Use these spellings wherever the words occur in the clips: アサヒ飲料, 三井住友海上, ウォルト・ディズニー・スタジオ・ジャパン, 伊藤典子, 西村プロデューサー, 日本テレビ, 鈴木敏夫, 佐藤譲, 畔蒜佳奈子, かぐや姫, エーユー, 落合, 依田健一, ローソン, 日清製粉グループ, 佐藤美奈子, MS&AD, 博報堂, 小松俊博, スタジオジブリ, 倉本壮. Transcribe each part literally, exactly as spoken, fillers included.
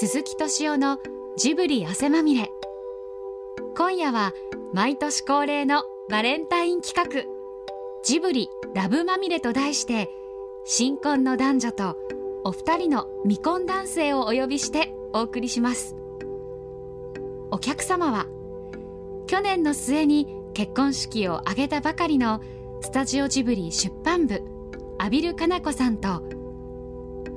鈴木敏夫のジブリ汗まみれ。今夜は毎年恒例のバレンタイン企画、ジブリラブまみれと題して、新婚の男女とお二人の未婚男性をお呼びしてお送りします。お客様は去年の末に結婚式を挙げたばかりのスタジオジブリ出版部畔蒜佳奈子さんと、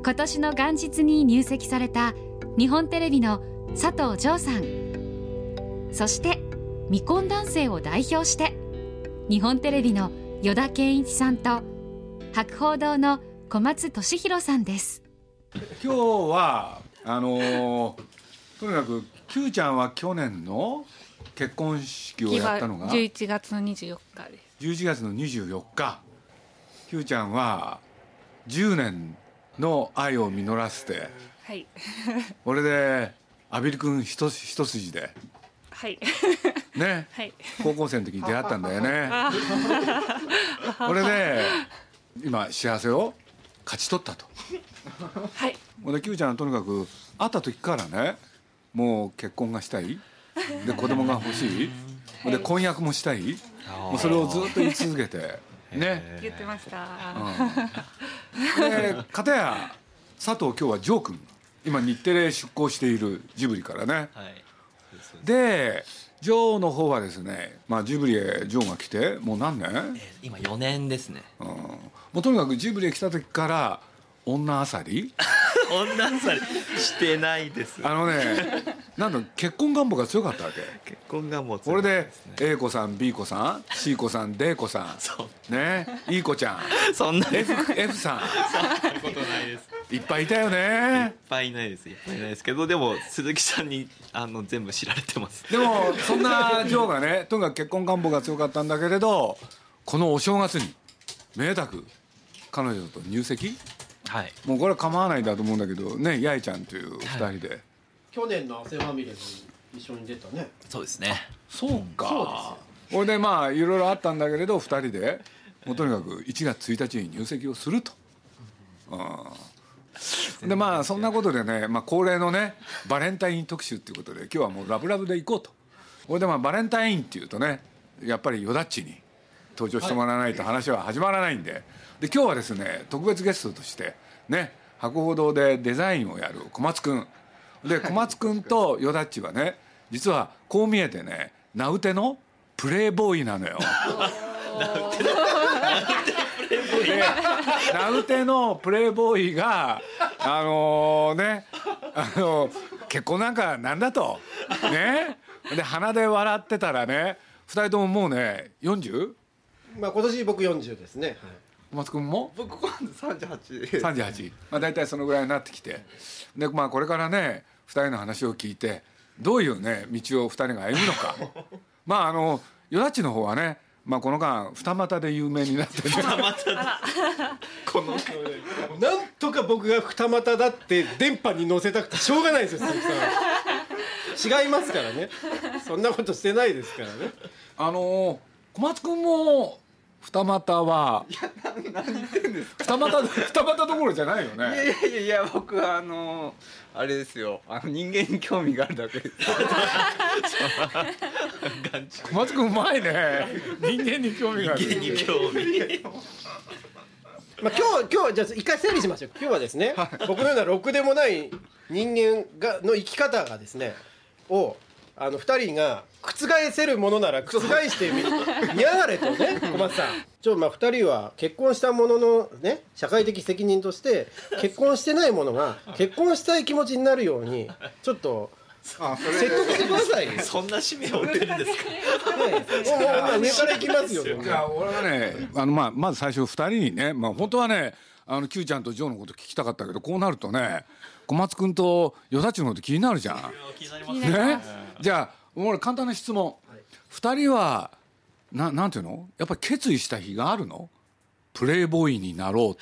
今年の元日に入籍された日本テレビの佐藤譲さん、そして未婚男性を代表して日本テレビの依田健一さんと博報堂の小松俊博さんです。今日はあのー、とにかく Q ちゃんは去年の結婚式をやったのがじゅういちがつのにじゅうよっかです。じゅういちがつのにじゅうよっか、 Q ちゃんはじゅうねんの愛を実らせて、はい、これで畔蒜君 一, 一筋で、はいね、はい、高校生の時に出会ったんだよね。これで今幸せを勝ち取ったと。はい。でQちゃんはとにかく会った時からね、もう結婚がしたい、で子供が欲しい、で婚約もしたい、もうそれをずっと言い続けてね。言ってました。うん、で片や佐藤今日はジョー君、今日テレ出向しているジブリからね。はい。でジョーの方はですね、まあ、ジブリへジョーが来てもう何年、えー、今よねんですね、うん、もうとにかくジブリへ来た時から女あさり女あさりしてないです。あのねなんと結婚願望が強かったわけ。結婚願望強いですね。これで A 子さん B 子さん C 子さん D 子さん、ね、E 子ちゃん、そんな F, F さんそんなことないです。いっぱいいたよね。いっぱいいないです。いっぱいいないですけど、でも鈴木さんにあの全部知られてます。でもそんなジョーがね、とにかく結婚願望が強かったんだけれど、このお正月にめでたく彼女と入籍、はい、もうこれは構わないんだと思うんだけどね、八重ちゃんというふたりで、はい、去年の汗まみれに一緒に出たね。そうですね。そうか。これでまあいろいろあったんだけれど、ふたりでもうとにかくいちがつついたちに入籍をすると、うんうんうん、でまあそんなことでね、まあ、恒例のねバレンタイン特集ということで今日はもうラブラブでいこうと。これでまあバレンタインっていうとね、やっぱりよだっちに登場してもらわないと話は始まらないんで、はい、で今日はですね特別ゲストとしてね、博報堂でデザインをやる小松くんで、小松くんとよだっちはね、実はこう見えてね、名うてのプレイボーイなのよ。名うてのプレイボーイがあのー、ね、あのー、結婚なんかなんだとね、で鼻で笑ってたらね、ふたりとももうね よんじゅう？まあ、今年僕よんじゅうですね、はい、小松君も僕さんじゅうはち、まあ、だいたいそのぐらいになってきて、で、まあ、これからねふたりの話を聞いてどういう、ね、道をふたりが歩むのか。まああのよだっちの方はね、まあ、この間二股で有名になってね、二股だこのなんとか僕が二股だって電波に乗せたくてしょうがないですよ。鈴木さん違いますからね、そんなことしてないですからね。あの小松君も二股は、いやな何言ってんですか。二股二股どころじゃないよね。いやいやいや、僕はあのあれですよ、あの人間に興味があるだけです。小松君うまいね、人間に興味がある。人間に興味まあ、今日今日じゃあ一回整理しましょう。今日はですね、はい、僕のようなろくでもない人間がの生き方がですねをあのふたりが覆せるものなら覆してみ見やがれとね、小松さん。ちょまあふたりは結婚したもののね、社会的責任として結婚してないものが結婚したい気持ちになるようにちょっと説得してくださいよ。そんな使命を負ってるんですか。もう上からいきますよ。いや俺はね、あのまあまず最初ふたりにね、まあ本当はね、あの Q ちゃんとジョーのこと聞きたかったけど、こうなるとね、小松くんとよだっちのこと気になるじゃん。気になりますね。じゃあもう簡単な質問、はい、ふたりは な, なんていうの、やっぱり決意した日があるの、プレイボーイになろうって。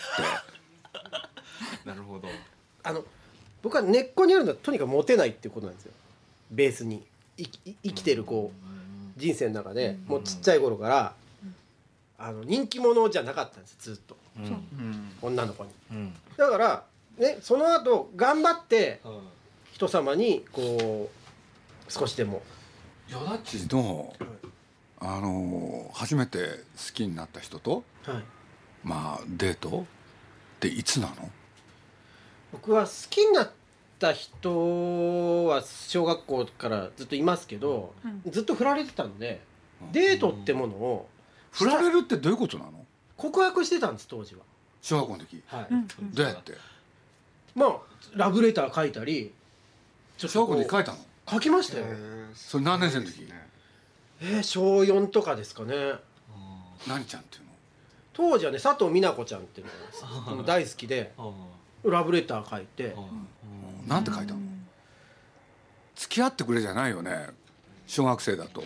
なるほど。あの僕は根っこにあるのはとにかくモテないっていうことなんですよ、ベースに。いい生きてるこう人生の中で、もうちっちゃい頃からあの人気者じゃなかったんです、ずっと、うん、女の子に、うん、だからね、その後頑張って人様にこう少しでも。よだちの、はい、あの初めて好きになった人と、はい、まあデートっていつなの？僕は好きになった人は小学校からずっといますけど、うん、ずっと振られてたので、うん、デートってものを振られるってどういうことなの？告白してたんです当時は。小学校の時、はい、うん、どうやって？まあラブレター書いたり。ちょっと小学校で書いたの？書きましたよ。それ何年生の時？えー、小よんとかですかね。何ちゃんっていうの？当時はね佐藤美奈子ちゃんっていうのが大好きでラブレター書いて。なんて書いたの？付き合ってくれじゃないよね小学生だと。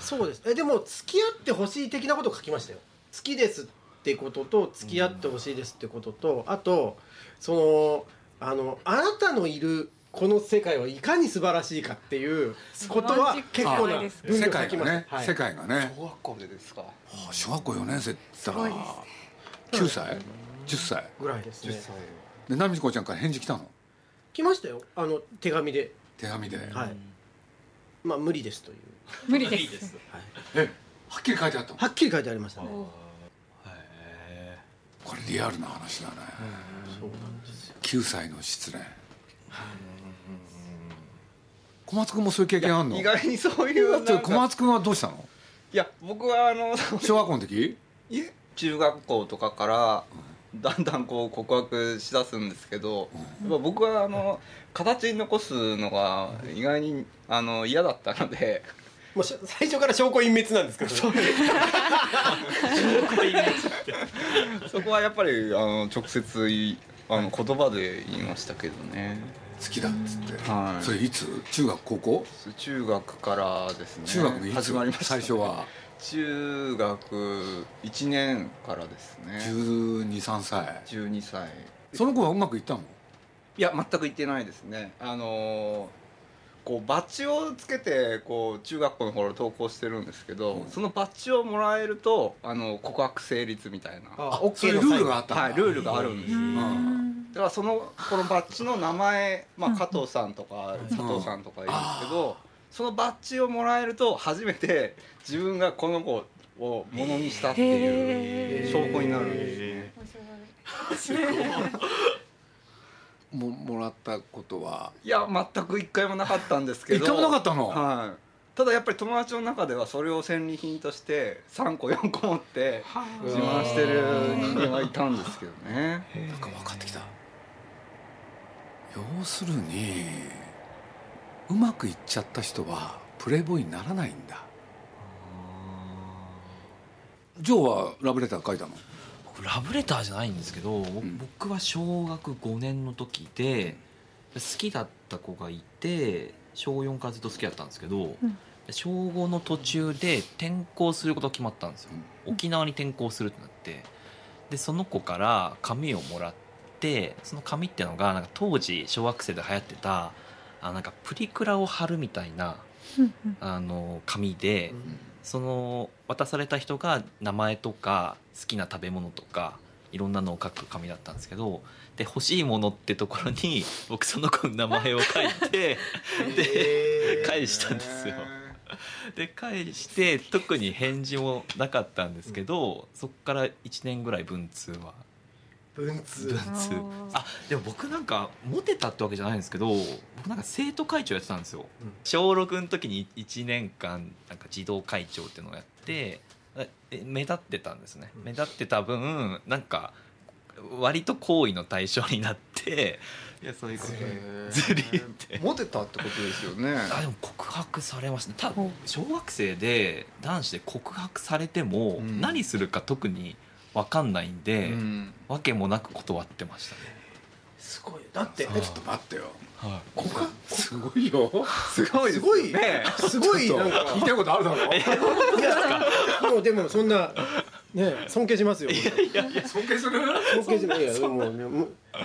そうです。えでも付き合ってほしい的なことを書きましたよ。好きですってことと付き合ってほしいですってことと、あとそのあのあなたのいるこの世界はいかに素晴らしいかっていうことは結構な文章を書きました。世界がね、はい、世界がね。小学校でですか？小学校よねん生って言ったらきゅうさい、じゅっさいぐらいですね。じゅっさいで奈美子ちゃんから返事来たの？来ましたよ。あの手紙で。手紙で。はい。まあ無理ですという。無理です。はい。え、はっきり書いてあったの？はっきり書いてありましたね。へー。これリアルな話だね。そうなんですよ。きゅうさいの失恋。小松君もそういう経験あんの？意外にそういうなんか。小松君はどうしたの？いや僕はあの小学校の時、いえ中学校とかからだんだんこう告白しだすんですけど、うん、やっぱ僕はあの形に残すのが意外にあの嫌だったので、もう最初から証拠隠滅なんですけど証拠隠滅ってそこはやっぱりあの直接いあの言葉で言いましたけどね。好きだっつって、はい、それいつ？中学高校？中学からですね。中学でいつ始まりました？最初は中学いちねんからですね。じゅうに、さんさい。じゅうにさい。その子はうまくいったの？いや全くいってないですね。あのこうバッジをつけてこう中学校の頃登校してるんですけど、うん、そのバッジをもらえるとあの告白成立みたいな。あ、そういうルールがあったんだ。はい、ルールがあるんですよ。だからそのこのバッジの名前、まあ、加藤さんとか佐藤さんとかいるんですけど、うん、そのバッジをもらえると初めて自分がこの子をものにしたっていう証拠になるんですね。も, もらったことは？いや全く一回もなかったんですけど。一回もなかったの？はい。ただやっぱり友達の中ではそれを戦利品としてさんこよんこ持って自慢してる人間はいたんですけどね。なんか分かってきた。要するにうまくいっちゃった人はプレイボーイにならないんだ。ジョーはラブレター書いたの？僕ラブレターじゃないんですけど、うん、僕は小学ごねんの時で好きだった子がいて小よんからずっと好きだったんですけど、うん、小ごの途中で転校することが決まったんですよ、うん、沖縄に転校するってなって、でその子から紙をもらって、その紙っていうのがなんか当時小学生で流行ってたあなんかプリクラを貼るみたいな、うん、あの紙で、うん、その渡された人が名前とか好きな食べ物とかいろんなのを書く紙だったんですけど、で欲しいものってところに僕その子の名前を書いてで返したんですよ。で返して特に返事もなかったんですけど、そっからいちねんぐらい文通は文通文通あでも僕なんかモテたってわけじゃないんですけど、僕なんか生徒会長やってたんですよ。小ろくの時にいちねんかんなんか児童会長っていうのをやって目立ってたんですね。目立ってた分なんか割と好意の対象になって、いやそういうことずりってモテたってことですよね。あでも告白されましたね。多分小学生で男子で告白されても何するか特に分かんないんで、うん、わけもなく断ってましたね。すごい。だってちょっと待ってよ、はい、告白すごいよ。すごいですよね。すごい。なんか聞いたことあるだろう。いやもうでもそんなね尊敬しますよ。いやいや尊敬する。尊敬しないよ。もうね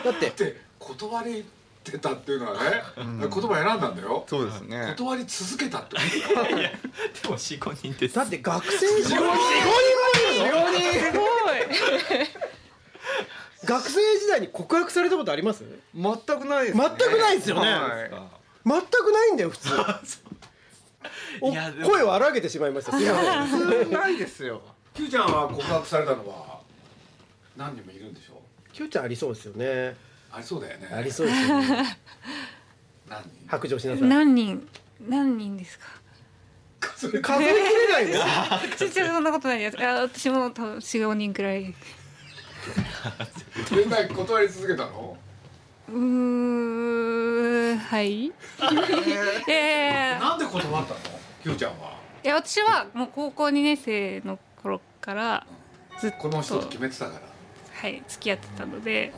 だって断りてたっていうのはね、うん、言葉選んだんだよ。そうですね。断り続けたってこと。いやいやでもよん、ごにんです。だって学生よん、ごにんもいるの。よん、ごにんすごい。学生時代に告白されたことあります？全くないですね。全くないですよね。はい、全くないんだよ普通。声を荒げてしまいました。普通ないですよ。Q ちゃんは告白されたのは何人もいるんでしょう。Q ちゃんありそうですよね。ありそうだよね。ありそうですよね。何人？白状しなさい。何人何人ですか。数えきれないね。全然そんなことないです。いや私も多分よん、ごにんくらい。連絡断り続けたの？うーんはい。えー、なんで断ったの？キューちゃんは。いや私はもう高校にねん生の頃からずっとこの人と決めてたから。はい付き合ってたので。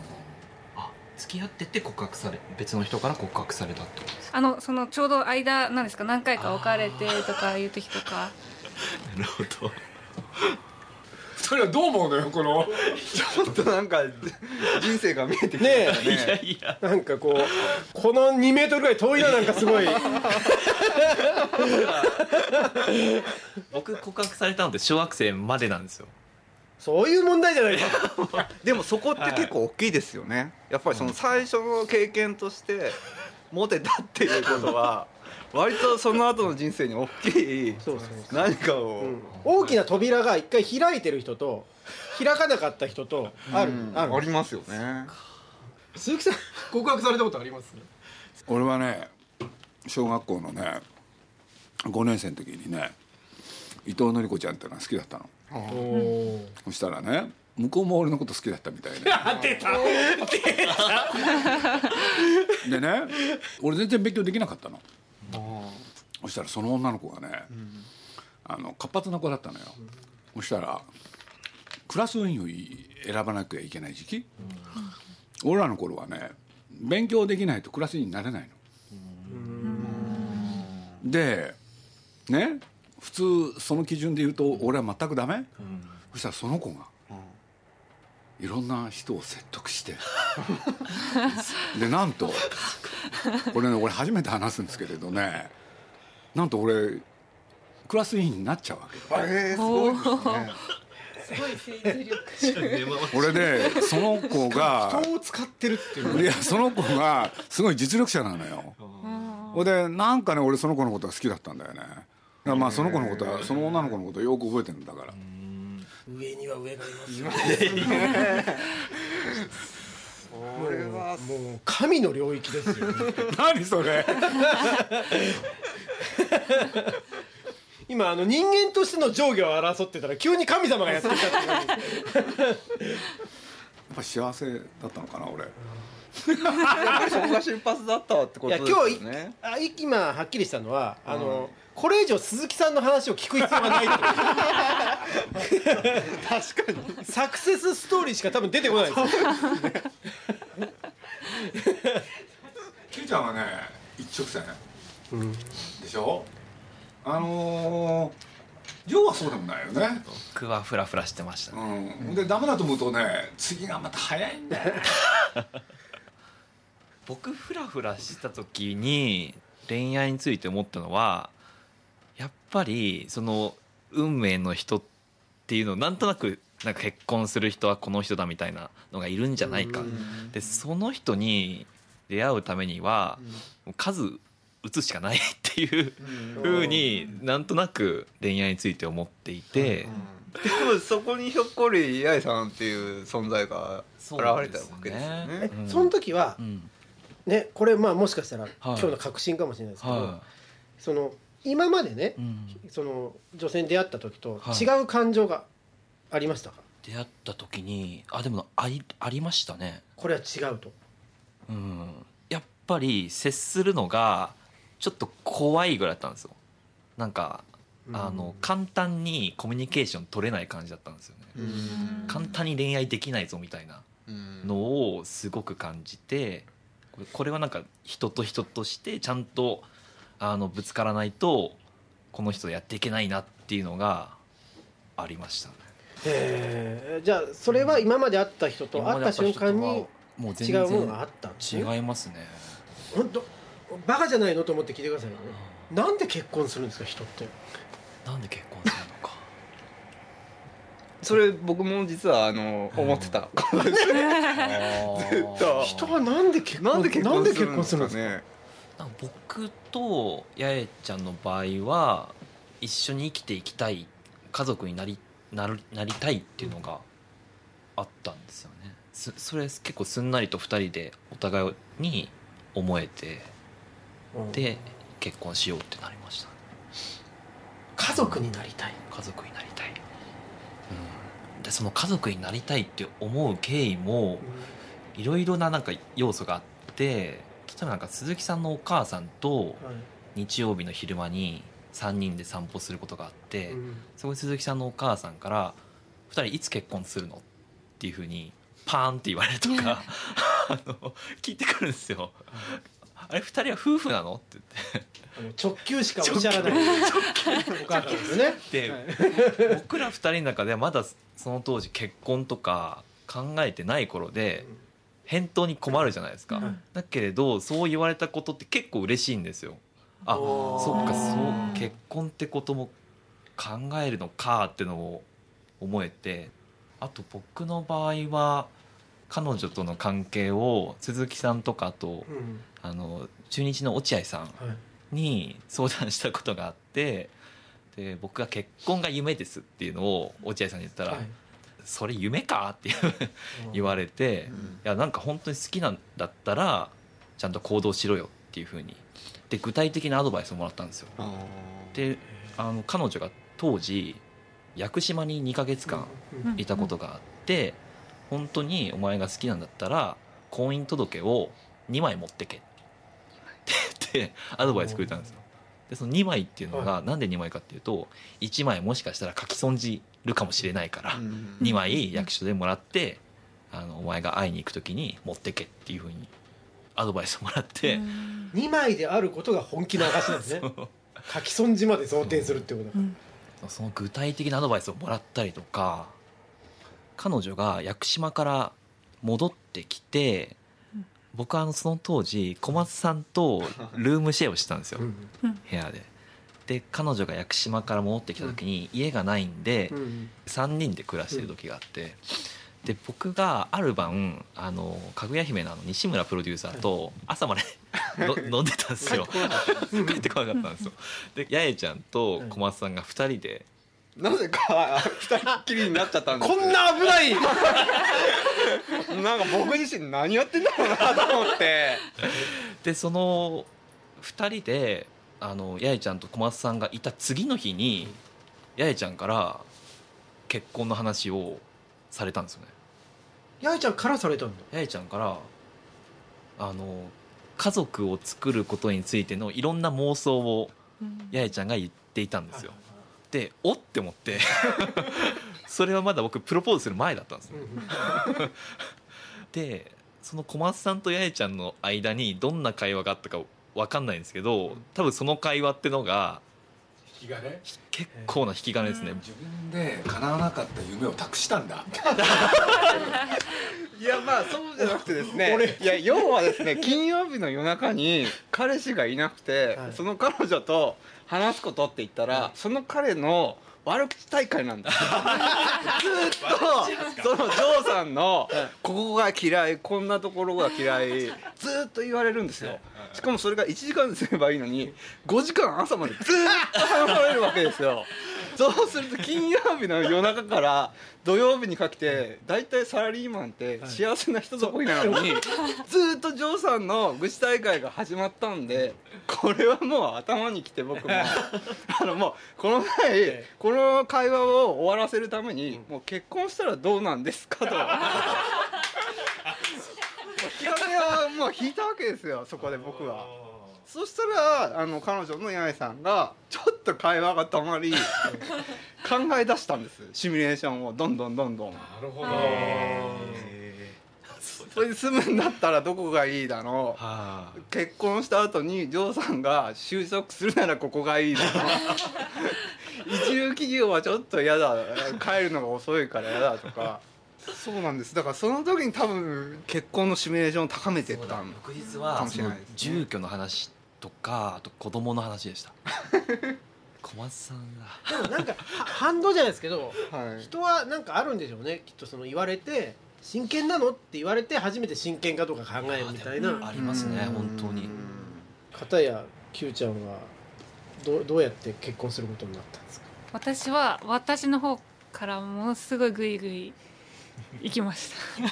あ付き合ってて告白され別の人から告白されたってことですか。あのそのちょうど間なんですか何回か別れてとかいう時とか。なるほど。それはどう思うのよこのちょっとなんか人生が見えてきたねえねえいやいやなんかこうこのにメートルぐらい遠いななんかすごい僕告白されたのって小学生までなんですよ。そういう問題じゃないかでもそこって結構大きいですよね。やっぱりその最初の経験としてモテたっていうことは割とその後の人生に大きい何かを、うん、大きな扉が一回開いてる人と開かなかった人とある、うん、あるありますよね。鈴木さん告白されたことあります？俺はね小学校のねごねん生の時にね伊藤典子ちゃんってのが好きだったの。おそしたらね向こうも俺のこと好きだったみたいな。出た出たでね俺全然勉強できなかったの。そしたらその女の子がね、うん、あの活発な子だったのよ、うん、そしたらクラス委員を選ばなきゃいけない時期、うん、俺らの頃はね勉強できないとクラス委員になれないの、うん、でね普通その基準で言うと俺は全くダメ、うん、そしたらその子が、うん、いろんな人を説得してでなんとこれね俺初めて話すんですけれどねなんと俺クラス委員になっちゃうわけ。えー、すごいですね。すごい精力。俺でその子が人を使ってるっていう。いやその子がすごい実力者なのよ。ほんでなんかね俺その子のことが好きだったんだよね。だからまあその子のことはその女の子のことをよく覚えてるんだから。上には上がいますよね。これはもう神の領域ですよね。何それ今あの人間としての上下を争ってたら急に神様がやってきたってやっぱ幸せだったのかな俺やっぱりそこが瞬発だったってことですよね。いや今日今はっきりしたのはあの、うんこれ以上鈴木さんの話を聞く必要はないと確かにサクセスストーリーしか多分出てこないですよキューちゃんはね一直線、うん、でしょ。あのー、ジョーはそうでもないよね。僕はフラフラしてましたね、うん、でダメだと思うとね次がまた早いんだよ僕フラフラした時に恋愛について思ったのはやっぱりその運命の人っていうのをなんとなくなんか結婚する人はこの人だみたいなのがいるんじゃないかでその人に出会うためには数打つしかないっていう風になんとなく恋愛について思っていてでもそこにひょっこり八重さんっていう存在が現れたわけですよね。その時は、ね、これまあもしかしたら今日の確信かもしれないですけどその今までね、うん、その女性に出会った時と違う感情がありましたか、はい、出会った時にあでもあ り, ありましたね。これは違うと、うん、やっぱり接するのがちょっと怖いぐらいだったんですよ。なんか、うん、あの簡単にコミュニケーション取れない感じだったんですよね。うん簡単に恋愛できないぞみたいなのをすごく感じてこれはなんか人と人としてちゃんとあのぶつからないとこの人やっていけないなっていうのがありましたね。へえじゃあそれは今まで会った人と会った瞬間に違うものがあったんですね。違いますね。本当バカじゃないのと思って聞いてくださいね、うん、なんで結婚するんですか人って。なんで結婚するのかそれ僕も実はあの思ってたことですね。人はなんで結婚するんですかね。僕と八重ちゃんの場合は一緒に生きていきたい、家族になり、なる、なりたいっていうのがあったんですよね。 そ, それ結構すんなりとふたりでお互いに思えて、うん、で結婚しようってなりました。家族になりたい、家族になりたい、うん、でその家族になりたいって思う経緯もいろいろ な, なんか要素があって、例えばなんか鈴木さんのお母さんと日曜日の昼間にさんにんで散歩することがあって、うん、そこで鈴木さんのお母さんからふたりいつ結婚するのっていう風にパーンって言われるとかあの聞いてくるんですよ。あれふたりは夫婦なのって言ってあの直球しかおっしゃらないお母さんですね。で、はい、僕らふたりの中ではまだその当時結婚とか考えてない頃で返答に困るじゃないですか、うん、だけれどそう言われたことって結構嬉しいんですよ。あ、そっか、そう結婚ってことも考えるのかってのを思えて、あと僕の場合は彼女との関係を鈴木さんとかと、うん、あの中日の落合さんに相談したことがあって、はい、で僕が結婚が夢ですっていうのを落合さんに言ったら、はい、それ夢かって言われて、うん、いやなんか本当に好きなんだったらちゃんと行動しろよっていう風にで具体的なアドバイスをもらったんですよ。であの彼女が当時屋久島ににかげつかんいたことがあって、うんうん、本当にお前が好きなんだったら婚姻届をにまい持ってけって言ってアドバイスくれたんですよ。でそのにまいっていうのがなんでにまいかっていうといちまいもしかしたら書き損じるかもしれないからにまい役所でもらってあのお前が会いに行く時に持ってけっていうふうにアドバイスをもらって、うん、にまいであることが本気の証なんですね。書き損じまで想定するってことだから、うん、その具体的なアドバイスをもらったりとか、彼女が屋久島から戻ってきて、僕はあのその当時小松さんとルームシェアをしてたんですよ、部屋で。で彼女が屋久島から戻ってきた時に家がないんでさんにんで暮らしてる時があって、で僕がある晩あのかぐや姫 の, あの西村プロデューサーと朝まで飲んでたんですよ。帰ってこなかったんですよ。で八重ちゃんと小松さんがふたりでなぜかふたりっきりになっちゃったんですよ。こんな危ないなんか僕自身何やってんだろうなと思ってでそのふたりであの八重ちゃんと小松さんがいた次の日に八重ちゃんから結婚の話をされたんですよね。八重ちゃんからされたんだ。八重ちゃんからあの家族を作ることについてのいろんな妄想を八重ちゃんが言っていたんですよ、うん、でおって思ってそれはまだ僕プロポーズする前だったんですよ、うんうん、でその小松さんと八重ちゃんの間にどんな会話があったか分かんないんですけど、多分その会話ってのが引き金、結構な引き金ですね、うん、自分で叶わなかった夢を託したんだいやまあそうじゃなくてですねいや要はですね金曜日の夜中に彼氏がいなくて、はい、その彼女と話すことって言ったら、はい、その彼の悪口大会なんだずっとそのジョーさんのここが嫌い、こんなところが嫌いずっと言われるんですよ。しかもそれがいちじかんすればいいのにごじかん朝までずっと話されるわけですよ。そうすると金曜日の夜中から土曜日にかけてだいたいサラリーマンって幸せな人ぞいなのにずっとジョーさんの愚痴大会が始まったんで、これはもう頭にきて僕もあのもうこの前この会話を終わらせるためにもう結婚したらどうなんですかと引き金をもう引いたわけですよ、そこで僕は。そしたらあの彼女の八重さんがちょっと会話がたまり考え出したんです、シミュレーションをどんどんどんどん。なるほど。それで住むんだったらどこがいいだの、はあ、結婚した後にジョーさんが就職するならここがいいだの一流企業はちょっと嫌だ、帰るのが遅いから嫌だとかそうなんです。だからその時に多分結婚のシミュレーションを高めてったかもしれないですね。翌日はその住居の話とかあと子供の話でした小松さんがでもなんか反動じゃないですけど、はい、人はなんかあるんでしょうねきっと。その言われて真剣なのって言われて初めて真剣かどうか考えるみたいな、ありますね本当に。片や Q ちゃんは ど, どうやって結婚することになったんですか？私は私の方からものすごいグイグイ行きました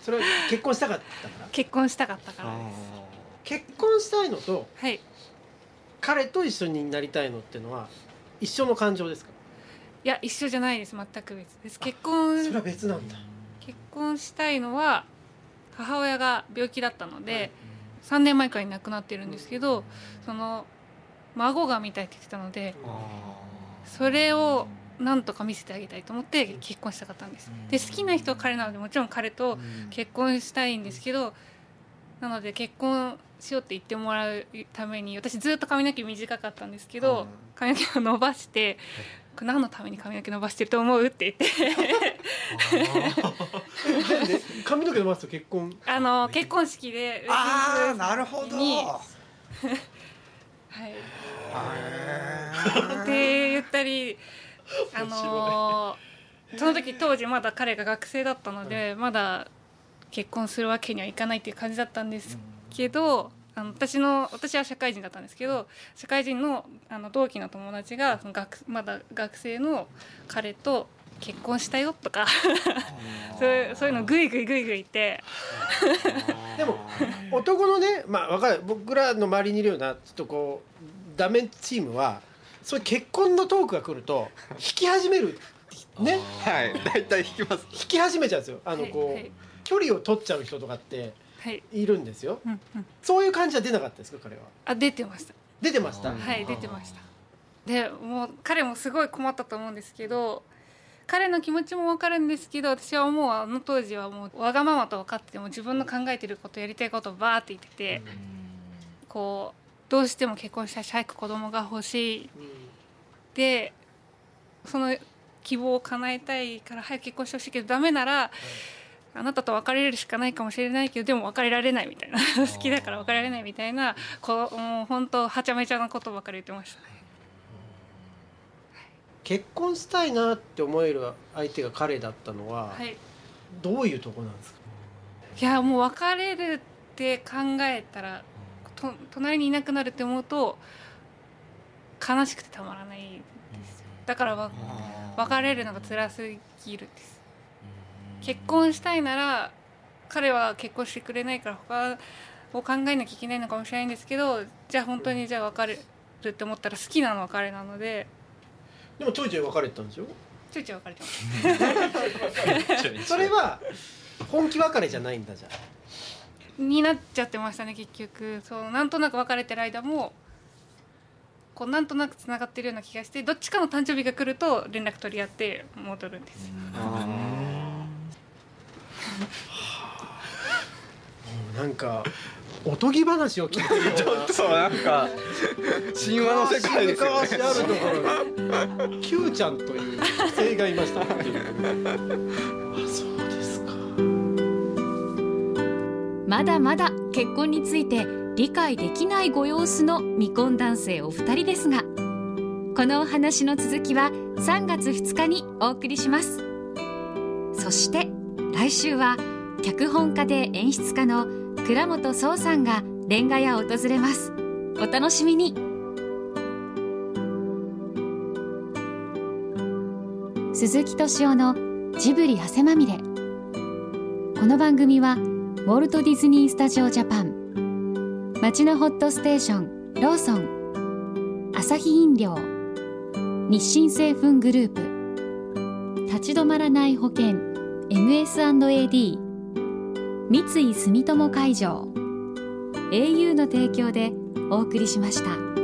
それは結婚したかったから？結婚したかったからです。結婚したいのと、はい、彼と一緒になりたいのってのは一緒の感情ですか？いや一緒じゃないです、全く別です。結婚、それは別なんだ。結婚したいのは母親が病気だったので、はい、さんねんまえから亡くなってるんですけど、その孫が見たいって言ってたので、それをなんとか見せてあげたいと思って結婚したかったんです。で好きな人は彼なので、もちろん彼と結婚したいんですけど、なので結婚しようって言ってもらうために、私ずっと髪の毛短かったんですけど、髪の毛を伸ばして「何のために髪の毛伸ばしてると思う?」って言って髪の毛伸ばすと結婚、あの結婚式で、ああなるほどはいって言ったり、あのー、その時当時まだ彼が学生だったので、まだ結婚するわけにはいかないっていう感じだったんですけど、あの 私, の私は社会人だったんですけど、社会人 の, あの同期の友達が学まだ学生の彼と結婚したよとかそういうそういうのグイグイグイグイってでも男のね、まあ、わかる、僕らの周りにいるようなちょっとこうダメチームはそういう結婚のトークが来ると引き始めるね、はい、大体引きます、引き始めちゃうんですよ。あのこう、はいはい、距離を取っちゃう人とかっているんですよ、はい、うんうん、そういう感じは出なかったですか彼は？あ、出てました、出てました、はい出てました。でもう彼もすごい困ったと思うんですけど、彼の気持ちも分かるんですけど、私はもうあの当時はもうわがままと分かってても自分の考えてることやりたいことをバーって言ってて、こうどうしても結婚したいし早く子供が欲しい、うん、でその希望を叶えたいから早く結婚してほしいけど、ダメなら、うん、あなたと別れるしかないかもしれないけど、でも別れられないみたいな好きだから別れられないみたいな、こうもう本当はちゃめちゃなことばっかり言ってましたね。結婚したいなって思える相手が彼だったのは、はい、どういうとこなんですか？いやもう別れるって考えたらと隣にいなくなるって思うと悲しくてたまらないですよ。だからわ別れるのが辛すぎるんです。結婚したいなら彼は結婚してくれないから他を考えなきゃいけないのかもしれないんですけど、じゃあ本当にじゃあ別れるって思ったら好きなのは彼なので。でもちょいちょい別れてたんでしょ？ちょいちょい別れてますそれは本気別れじゃないんだじゃんになっちゃってましたね結局。そうなんとなく別れてる間もこうなんとなくつながってるような気がして、どっちかの誕生日が来ると連絡取り合って戻るんです。あもうなんかおとぎ話を聞いてちょっとなんか神話の世界ですよね。昔あるところにQちゃんという女性がいましたあ、そうですか。まだまだ結婚について理解できないご様子の未婚男性お二人ですが、このお話の続きはさんがつふつかにお送りします。そして来週は脚本家で演出家の倉本壮さんがレンガ屋を訪れます。お楽しみに。鈴木敏夫のジブリ汗まみれ。この番組はウォルト・ディズニー・スタジオ・ジャパン、町のホットステーションローソン、アサヒ飲料、日清製粉グループ、立ち止まらない保険 エムエスアンドエーディー、 三井住友海上、 エーユー の提供でお送りしました。